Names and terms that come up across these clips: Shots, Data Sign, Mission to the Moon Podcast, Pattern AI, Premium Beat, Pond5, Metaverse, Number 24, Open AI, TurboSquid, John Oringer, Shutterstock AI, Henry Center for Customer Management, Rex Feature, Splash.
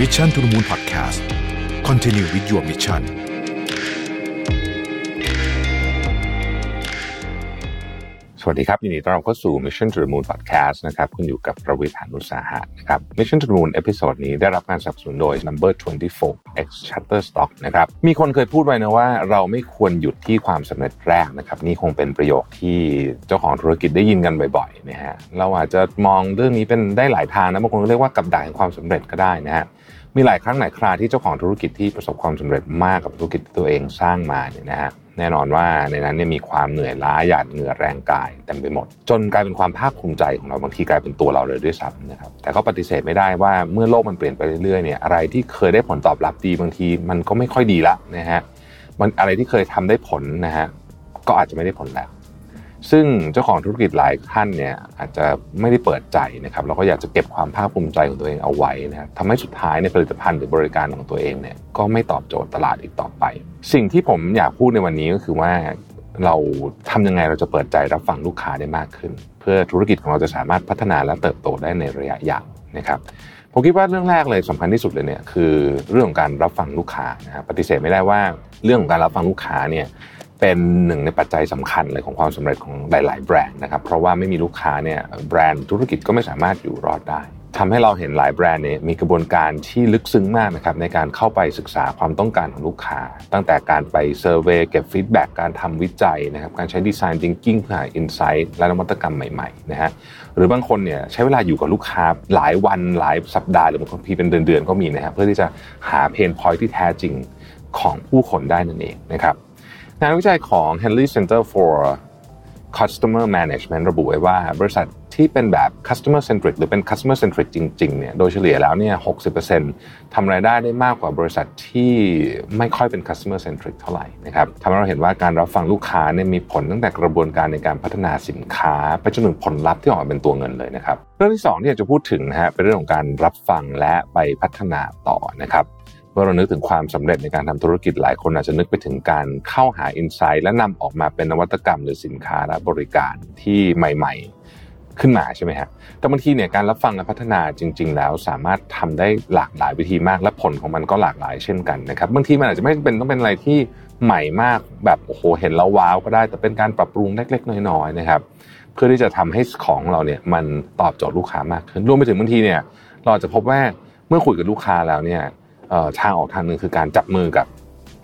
Mission to the Moon Podcast Continue with your mission สวัสดีครับยินดีต้อนรับเข้าสู่ Mission to the Moon Podcast นะครับคุณอยู่กับประวิทย์ หาญอุตสาหะนะครับ Mission to the Moon เอพิโซดนี้ได้รับการสนับสนุนโดย Number 24 X Shutterstock นะครับมีคนเคยพูดไว้นะว่าเราไม่ควรหยุดที่ความสำเร็จแรกนะครับนี่คงเป็นประโยคที่เจ้าของธุรกิจได้ยินกันบ่อยๆนะฮะเราอาจจะมองเรื่องนี้เป็นได้หลายทางนะบางคนเรียกว่ากับดักแห่งความสำเร็จก็ได้นะฮะมีหลายครั้งหลายคราที่เจ้าของธุรกิจที่ประสบความสำเร็จมากกับธุรกิจที่ตัวเองสร้างมาเนี่ยนะฮะแน่นอนว่าในนั้นเนี่ยมีความเหนื่อยล้าหยาดเหงื่อแรงกายเต็มไปหมดจนกลายเป็นความภาคภูมิใจของเราบางทีกลายเป็นตัวเราเลยด้วยซ้ำนะครับแต่ก็ปฏิเสธไม่ได้ว่าเมื่อโลกมันเปลี่ยนไปเรื่อยๆเนี่ยอะไรที่เคยได้ผลตอบรับดีบางทีมันก็ไม่ค่อยดีละนะฮะมันอะไรที่เคยทำได้ผลนะฮะก็อาจจะไม่ได้ผลแล้วซึ่งเจ้าของธุรกิจหลายท่านเนี่ยอาจจะไม่ได้เปิดใจนะครับแล้วก็อยากจะเก็บความภาคภูมิใจของตัวเองเอาไว้นะครับทำให้สุดท้ายในผลิตภัณฑ์หรือบริการของตัวเองเนี่ยก็ไม่ตอบโจทย์ตลาดอีกต่อไปสิ่งที่ผมอยากพูดในวันนี้ก็คือว่าเราทำยังไงเราจะเปิดใจรับฟังลูกค้าได้มากขึ้นเพื่อธุรกิจของเราจะสามารถพัฒนาและเติบโตได้ในระยะยาวนะครับผมคิดว่าเรื่องแรกเลยสำคัญที่สุดเลยเนี่ยคือเรื่องของการรับฟังลูกค้านะครับปฏิเสธไม่ได้ว่าเรื่องของการรับฟังลูกค้าเนี่ยเป็นหนึ่งในปัจจัยสำคัญเลยของความสำเร็จของหลายๆแบรนด์นะครับเพราะว่าไม่มีลูกค้าเนี่ยแบรนด์ธุรกิจก็ไม่สามารถอยู่รอดได้ทำให้เราเห็นหลายแบรนด์เนี่ยมีกระบวนการที่ลึกซึ้งมากนะครับในการเข้าไปศึกษาความต้องการของลูกค้าตั้งแต่การไปเซอร์เวย์เก็บฟีดแบ็กการทำวิจัยนะครับการใช้ดีไซน์ทิงกิ้งเพื่อหาอินไซต์และนวัตกรรมใหม่ๆนะฮะหรือบางคนเนี่ยใช้เวลาอยู่กับลูกค้าหลายวันหลายสัปดาห์หรือบางทีเป็นเดือนๆก็มีนะฮะเพื่อที่จะหาเพนพอยท์ที่แท้จริงของผู้คนได้นั่นเองนะครับงานวิจัยของ Henry Center for Customer Management ระบุไว้ว่าบริษัทที่เป็นแบบ customer centric หรือเป็น customer centric จริงๆเนี่ยโดยเฉลี่ยแล้วเนี่ย 60% ทำรายได้ได้มากกว่าบริษัทที่ไม่ค่อยเป็น customer centric เท่าไหร่นะครับทำให้เราเห็นว่าการรับฟังลูกค้าเนี่ยมีผลตั้งแต่กระบวนการในการพัฒนาสินค้าไปจนถึงผลลัพธ์ที่ออกมาเป็นตัวเงินเลยนะครับเรื่องที่2ที่อยากจะพูดถึงนะฮะเป็นเรื่องของการรับฟังและไปพัฒนาต่อนะครับเมื่อเรานึกถึงความสำเร็จในการทำธุรกิจหลายคนอาจจะนึกไปถึงการเข้าหาอินไซต์และนำออกมาเป็นนวัตกรรมหรือสินค้าและบริการที่ใหม่ๆขึ้นมาใช่ไหมฮะแต่บางทีเนี่ยการรับฟังและพัฒนาจริงๆแล้วสามารถทำได้หลากหลายวิธีมากและผลของมันก็หลากหลายเช่นกันนะครับบางทีมันอาจจะไม่เป็นต้องเป็นอะไรที่ใหม่มากแบบโอ้โหเห็นแล้วว้าวก็ได้แต่เป็นการปรับปรุงเล็กๆน้อยๆนะครับเพื่อที่จะทำให้ของเราเนี่ยมันตอบโจทย์ลูกค้ามากขึ้นรวมไปถึงบางทีเนี่ยเราจะพบว่าเมื่อคุยกับลูกค้าแล้วเนี่ยทางออกทางนึงคือการจับมือกับ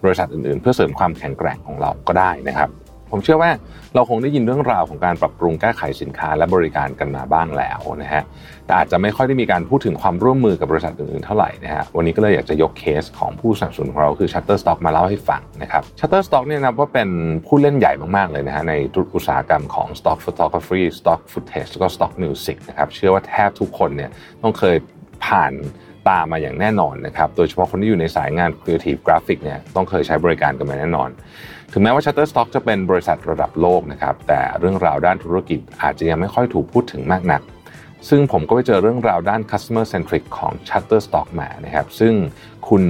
บริษัทอื่นๆเพื่อเสริมความแข็งแกร่งของเราก็ได้นะครับผมเชื่อว่าเราคงได้ยินเรื่องราวของการปรับปรุงแก้ไขสินค้าและบริการกันมาบ้างแล้วนะฮะแต่อาจจะไม่ค่อยได้มีการพูดถึงความร่วมมือกับบริษัทอื่นๆเท่าไหร่นะฮะวันนี้ก็เลยอยากจะยกเคสของผู้สนับสนุนของเราคือ Shutterstock มาเล่าให้ฟังนะครับ Shutterstock เนี่ยนับว่าเป็นผู้เล่นใหญ่มากๆเลยนะฮะในอุตสาหกรรมของ Stock Photography Stock Footage แล้วก็ Stock Music นะครับเชื่อว่าแทบทุกคนเนี่ยต้องเคยผ่านตามมาอย่างแน่นอนนะครับโดยเฉพาะคนที่อยู่ในสายงาน Creative Graphic เนี่ยต้องเคยใช้บริการกันมาแน่นอนถึงแม้ว่า Shutterstock จะเป็นบริษัทระดับโลกนะครับแต่เรื่องราวด้านธุรกิจอาจจะยังไม่ค่อยถูกพูดถึงมากนักซึ่งผมก็ไปเจอเรื่องราวด้าน Customer Centric ของ Shutterstock มานะครับซึ่งคุณ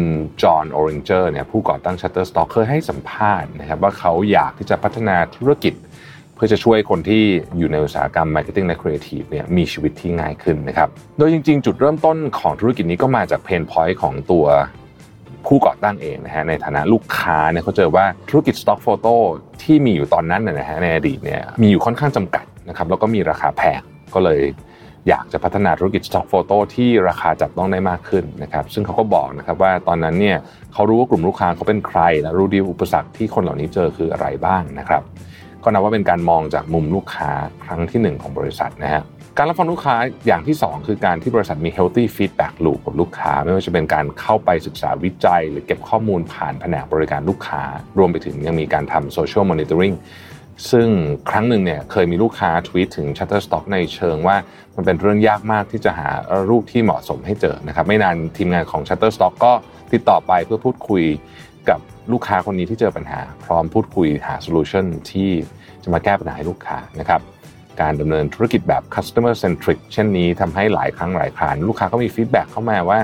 จอห์นออรินเจอร์เนี่ยผู้ก่อตั้ง Shutterstock เคยให้สัมภาษณ์นะครับว่าเขาอยากที่จะพัฒนาธุรกิจเพื่อจะช่วยคนที่อยู่ในอุตสาหกรรม Marketing และ Creative เนี่ยมีชีวิตที่ง่ายขึ้นนะครับโดยจริงๆจุดเริ่มต้นของธุรกิจนี้ก็มาจาก Pain Point ของตัวผู้ก่อตั้งเองนะฮะในฐานะลูกค้าเนี่ยเขาเจอว่าธุรกิจ Stock Photo ที่มีอยู่ตอนนั้นนะฮะในอดีตเนี่ยมีอยู่ค่อนข้างจำกัดนะครับแล้วก็มีราคาแพงก็เลยอยากจะพัฒนาธุรกิจ Stock Photo ที่ราคาจับต้องได้มากขึ้นนะครับซึ่งเขาก็บอกนะครับว่าตอนนั้นเนี่ยเขารู้ว่ากลุ่มลูกค้าเขาเป็นใครและรู้ดีอุปสรรคที่คนเหล่านี้เจอคืออะไรบ้างนะครับก็นับว่าเป็นการมองจากมุมลูกค้าครั้งที่1ของบริษัทนะฮะการรับฟังลูกค้าอย่างที่2คือการที่บริษัทมี healthy feedback loop กับลูกค้าไม่ว่าจะเป็นการเข้าไปศึกษาวิจัยหรือเก็บข้อมูลผ่านแผนกบริการลูกค้ารวมไปถึงยังมีการทำ social monitoring ซึ่งครั้งหนึ่งเนี่ยเคยมีลูกค้าทวีตถึง Shutterstock ในเชิงว่ามันเป็นเรื่องยากมากที่จะหารูปที่เหมาะสมให้เจอนะครับไม่นานทีมงานของ Shutterstock ก็ติดต่อไปเพื่อพูดคุยกับลูกค้าคนนี้ที่เจอปัญหาพร้อมพูดคุยหาโซลูชันที่จะมาแก้ปัญหาให้ลูกค้านะครับการดำเนินธุรกิจแบบ customer centric เช่นนี้ทำให้หลายครั้งหลายคราวลูกค้าก็มีฟีดแบ็กเข้ามาว่า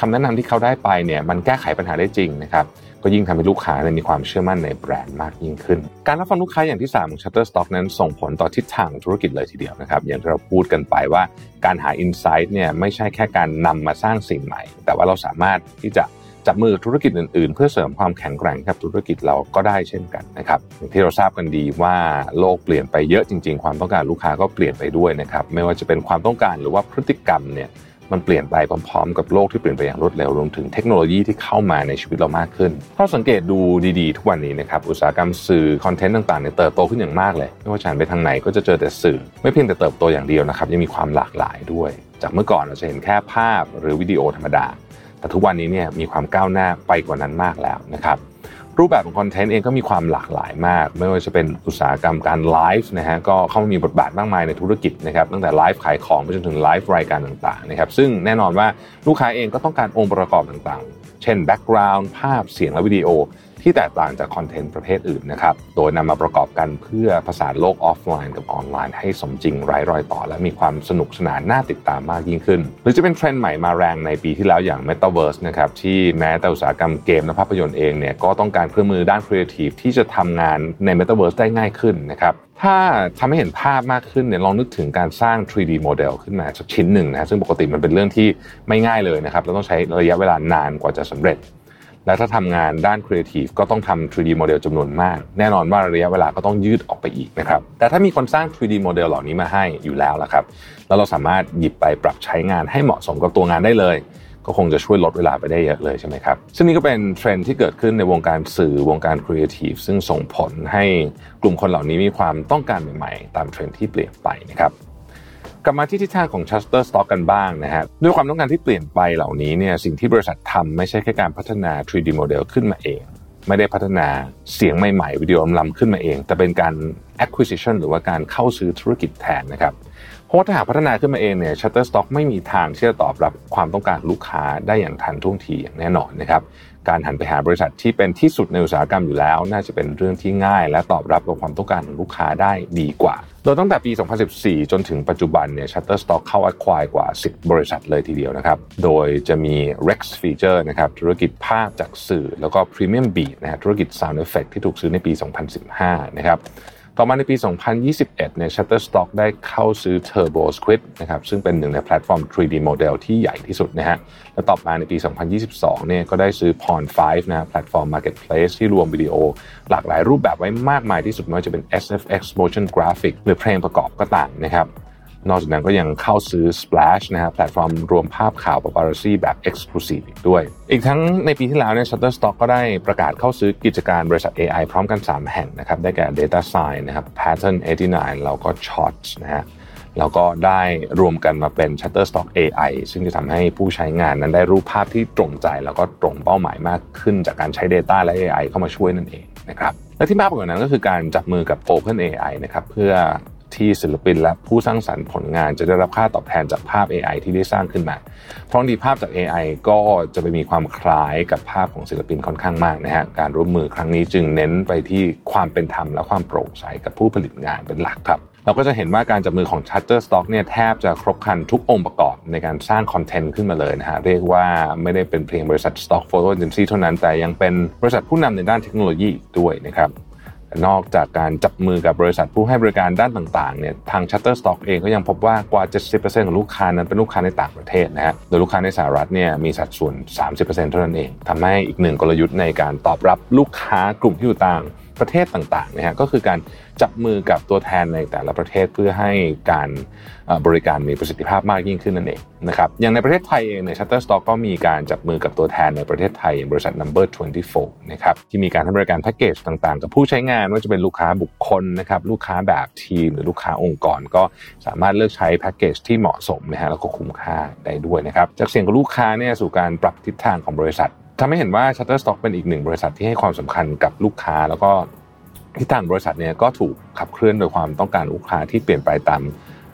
คำแนะนำที่เขาได้ไปเนี่ยมันแก้ไขปัญหาได้จริงนะครับ ก็ยิ่งทำให้ลูกค้ามีความเชื่อมั่นในแบรนด์มากยิ่งขึ้นการรับฟังลูกค้าอย่างที่3ของ Shutterstock นั้นส่งผลต่อทิศทางธุรกิจเลยทีเดียวนะครับอย่างที่เราพูดกันไปว่าการหา insight เนี่ยไม่ใช่แค่การนำมาสร้างสิ่งใหม่แต่ว่าเราสามารถที่จะจับมือธุรกิจอื่นๆเพื่อเสริมความแข็งแกร่งกับธุรกิจเราก็ได้เช่นกันนะครับอย่างที่เราทราบกันดีว่าโลกเปลี่ยนไปเยอะจริงๆความต้องการลูกค้าก็เปลี่ยนไปด้วยนะครับไม่ว่าจะเป็นความต้องการหรือว่าพฤติกรรมเนี่ยมันเปลี่ยนไปพร้อมๆกับโลกที่เปลี่ยนไปอย่างรวดเร็วรวมถึงเทคโนโลยีที่เข้ามาในชีวิตเรามากขึ้นถ้าสังเกตดูดีๆทุกวันนี้นะครับอุตสาหกรรมสื่อคอนเทนต์ต่างๆเนี่ยเติบโตขึ้นอย่างมากเลยไม่ว่าจะหันไปทางไหนก็จะเจอแต่สื่อไม่เพียงแต่เติบโตอย่างเดียวนะครับยังมีความหลากหลายด้วยจากเมื่อก่อนเราจะเห็นแค่ภาพหรือวิดีโอธรรมดาแต่ทุกวันนี้เนี่ยมีความก้าวหน้าไปกว่านั้นมากแล้วนะครับรูปแบบของคอนเทนต์เองก็มีความหลากหลายมากไม่ว่าจะเป็นอุตสาหกรรมการไลฟ์นะฮะก็เข้ามามีบทบาทมากมายในธุรกิจนะครับตั้งแต่ไลฟ์ขายของไปจนถึงไลฟ์รายการต่างๆนะครับซึ่งแน่นอนว่าลูกค้าเองก็ต้องการองค์ประกอบต่างๆเช่นแบ็กกราวด์ภาพเสียงและวิดีโอที่แตกต่างจากคอนเทนต์ประเภทอื่นนะครับโดยนำมาประกอบกันเพื่อผสานโลกออฟไลน์กับออนไลน์ให้สมจริงไร้รอยต่อและมีความสนุกสนานน่าติดตามมากยิ่งขึ้นหรือจะเป็นเทรนด์ใหม่มาแรงในปีที่แล้วอย่าง Metaverse นะครับที่แม้แต่อุตสาหกรรมเกมและภาพยนตร์เองเนี่ยก็ต้องการเครื่องมือด้านครีเอทีฟที่จะทำงานใน Metaverse ได้ง่ายขึ้นนะครับถ้าทำให้เห็นภาพมากขึ้นเนี่ยลองนึกถึงการสร้าง 3D โมเดลขึ้นมาสักชิ้นหนึ่งนะซึ่งปกติมันเป็นเรื่องที่ไม่ง่ายเลยนะครับและต้องใช้ระยะเวลานานกว่าจะสำเร็จและถ้าทำงานด้านครีเอทีฟก็ต้องทำ 3D โมเดลจำนวนมากแน่นอนว่าระยะเวลาก็ต้องยืดออกไปอีกนะครับแต่ถ้ามีคนสร้าง 3D โมเดลเหล่านี้มาให้อยู่แล้วล่ะครับแล้วเราสามารถหยิบไปปรับใช้งานให้เหมาะสมกับตัวงานได้เลยก็คงจะช่วยลดเวลาไปได้เยอะเลยใช่ไหมครับซึ่งนี่ก็เป็นเทรนด์ที่เกิดขึ้นในวงการสื่อวงการครีเอทีฟซึ่งส่งผลให้กลุ่มคนเหล่านี้มีความต้องการใหม่ๆตามเทรนด์ที่เปลี่ยนไปนะครับกลับมาที่ทิศทางของ Shutterstock กันบ้างนะฮะด้วยความต้องการที่เปลี่ยนไปเหล่านี้เนี่ยสิ่งที่บริษัททำไม่ใช่แค่การพัฒนา 3D โมเดลขึ้นมาเองไม่ได้พัฒนาเสียงใหม่ๆวิดีโอล้ำขึ้นมาเองแต่เป็นการ acquisition หรือว่าการเข้าซื้อธุรกิจแทนนะครับเพราะถ้าหากพัฒนาขึ้นมาเองเนี่ย Shutterstock ไม่มีทางที่จะตอบรับความต้องการลูกค้าได้อย่างทันท่วงทีอย่างแน่นอนนะครับการหันไปหาบริษัทที่เป็นที่สุดในอุตสาหกรรมอยู่แล้วน่าจะเป็นเรื่องที่ง่ายและตอบรับกับความต้องการของลูกค้าได้ดีกว่าโดยตั้งแต่ปี 2014 จนถึงปัจจุบันเนี่ย Shutterstock เข้า acquire กว่า 10 บริษัทเลยทีเดียวนะครับโดยจะมี Rex Feature นะครับธุรกิจภาพจากสื่อแล้วก็ Premium Beat นะฮะธุรกิจ Sound Effect ที่ถูกซื้อในปี 2015 นะครับต่อมาในปี 2021 เนี่ย Shutterstock ได้เข้าซื้อ TurboSquid นะครับซึ่งเป็นหนึ่งในแพลตฟอร์ม 3D โมเดลที่ใหญ่ที่สุดนะฮะและต่อมาในปี 2022 เนี่ยก็ได้ซื้อ Pond5 นะฮะแพลตฟอร์ม Marketplace ที่รวมวิดีโอหลากหลายรูปแบบไว้มากมายที่สุดไม่ว่าจะเป็น SFX Motion Graphic หรือเพลงประกอบก็ต่างนะครับนอกจากนั้นก็ยังเข้าซื้อ Splash นะฮะแพลตฟอร์มรวมภาพข่าว Paparazzi แบบ Exclusive อีกด้วยอีกทั้งในปีที่แล้วเนี่ย Shutterstock ก็ได้ประกาศเข้าซื้อกิจการบริษัท AI พร้อมกัน3แห่งนะครับได้แก่ Data Sign นะครับ Pattern AI แล้วก็ Shots นะฮะแล้วก็ได้รวมกันมาเป็น Shutterstock AI ซึ่งจะทำให้ผู้ใช้งานนั้นได้รูปภาพที่ตรงใจแล้วก็ตรงเป้าหมายมากขึ้นจากการใช้ Data และ AI เข้ามาช่วยนั่นเองนะครับและที่มากกว่านั้นก็คือการจับมือกับ Open AI นะครับเพื่อที่ศิลปินและผู้สร้างสรรค์ผลงานจะได้รับค่าตอบแทนจากภาพ AI ที่ได้สร้างขึ้นมาเพราะดีภาพจาก AI ก็จะไปมีความคล้ายกับภาพของศิลปินค่อนข้างมากนะฮะการร่วมมือครั้งนี้จึงเน้นไปที่ความเป็นธรรมและความโปร่งใสกับผู้ผลิตงานเป็นหลักครับเราก็จะเห็นว่าการจับมือของ Shutterstock เนี่ยแทบจะครบครันทุกองค์ประกอบในการสร้างคอนเทนต์ขึ้นมาเลยนะฮะเรียกว่าไม่ได้เป็นเพียงบริษัท Stock Photo Agency เท่านั้นแต่ยังเป็นบริษัทผู้นำในด้านเทคโนโลยีด้วยนะครับนอกจากการจับมือกับบริษัทผู้ให้บริการด้านต่างๆเนี่ยทาง Shutterstock เองก็ยังพบว่ากว่า 70% ของลูกค้านั้นเป็นลูกค้าในต่างประเทศนะฮะโดยลูกค้าในสหรัฐเนี่ยมีสัดส่วน 30% เท่านั้นเองทำให้อีกหนึ่งกลยุทธ์ในการตอบรับลูกค้ากลุ่มที่อยู่ต่างประเทศต่างๆนะฮะก็คือการจับมือกับตัวแทนในแต่ละประเทศเพื่อให้การบริการมีประสิทธิภาพมากยิ่งขึ้นนั่นเองนะครับอย่างในประเทศไทยเองเนี่ย Shutterstock ก็มีการจับมือกับตัวแทนในประเทศไทยอย่างบริษัท Number 24 นะครับที่มีการให้บริการแพ็คเกจต่างๆกับผู้ใช้งานว่าจะเป็นลูกค้าบุคคลนะครับลูกค้าแบบทีมหรือลูกค้าองค์กรก็สามารถเลือกใช้แพ็คเกจที่เหมาะสมนะฮะแล้วก็คุ้มค่าได้ด้วยนะครับจากเสียงของลูกค้าเนี่ยสู่การปรับทิศทางของบริษัททำให้เห็นว่า Shutterstock เป็นอีกหนึ่งบริษัทที่ให้ความสำคัญกับลูกค้าแล้วก็ทิศทางบริษัทเนี่ยก็ถูกขับเคลื่อนโดยความต้องการลูกค้าที่เปลี่ยนไปตาม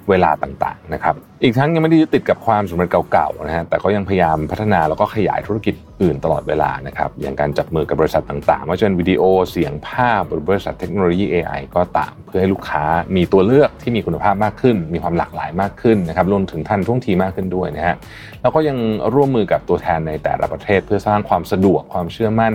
เวลาต่างๆนะครับอีกทั้งยังไม่ได้ยึดติดกับความสำเร็จเก่าๆนะฮะแต่ก็ยังพยายามพัฒนาแล้วก็ขยายธุรกิจ อื่นตลอดเวลานะครับอย่างการจับมือกับบริษัทต่างๆไม่ว่าจะเป็นวิดีโอเสียงภาพหรือบริษัทเทคโนโลยี AI ก็ตามเพื่อให้ลูกค้ามีตัวเลือกที่มีคุณภาพมากขึ้นมีความหลากหลายมากขึ้นนะครับรวมถึงทันท่วงทีมากขึ้นด้วยนะฮะแล้วก็ยังร่วมมือกับตัวแทนในแต่ละประเทศเพื่อสร้างความสะดวกความเชื่อมั่น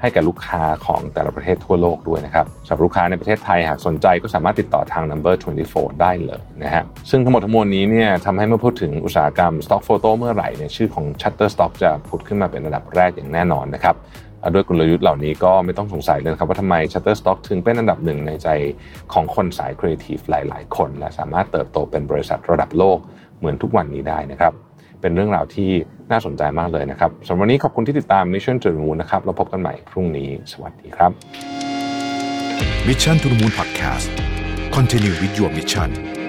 ให้กับลูกค้าของแต่ละประเทศทั่วโลกด้วยนะครับสำหรับลูกค้าในประเทศไทยหากสนใจก็สามารถติดต่อทาง Number 24 ได้เลยนะฮะซึ่งทั้งหมดทั้งมวลนี้เนี่ยทำให้เมื่อพูดถึงอุตสาหกรรม Stock Photo เมื่อไหร่เนี่ยชื่อของ Shutterstock จะผุดขึ้นมาเป็นระดับแรกอย่างแน่นอนนะครับด้วยกลยุทธ์เหล่านี้ก็ไม่ต้องสงสัยเลยครับว่าทำไม Shutterstock ถึงเป็นอันดับหนึ่งในใจของคนสายครีเอทีฟหลายๆคนและสามารถเติบโตเป็นบริษัทระดับโลกเหมือนทุกวันนี้ได้นะครับเป็นเรื่องราวที่น่าสนใจมากเลยนะครับสำหรับวันนี้ขอบคุณที่ติดตาม Mission to the Moon นะครับเราพบกันใหม่พรุ่งนี้สวัสดีครับ Mission to the Moon Podcast Continue with your mission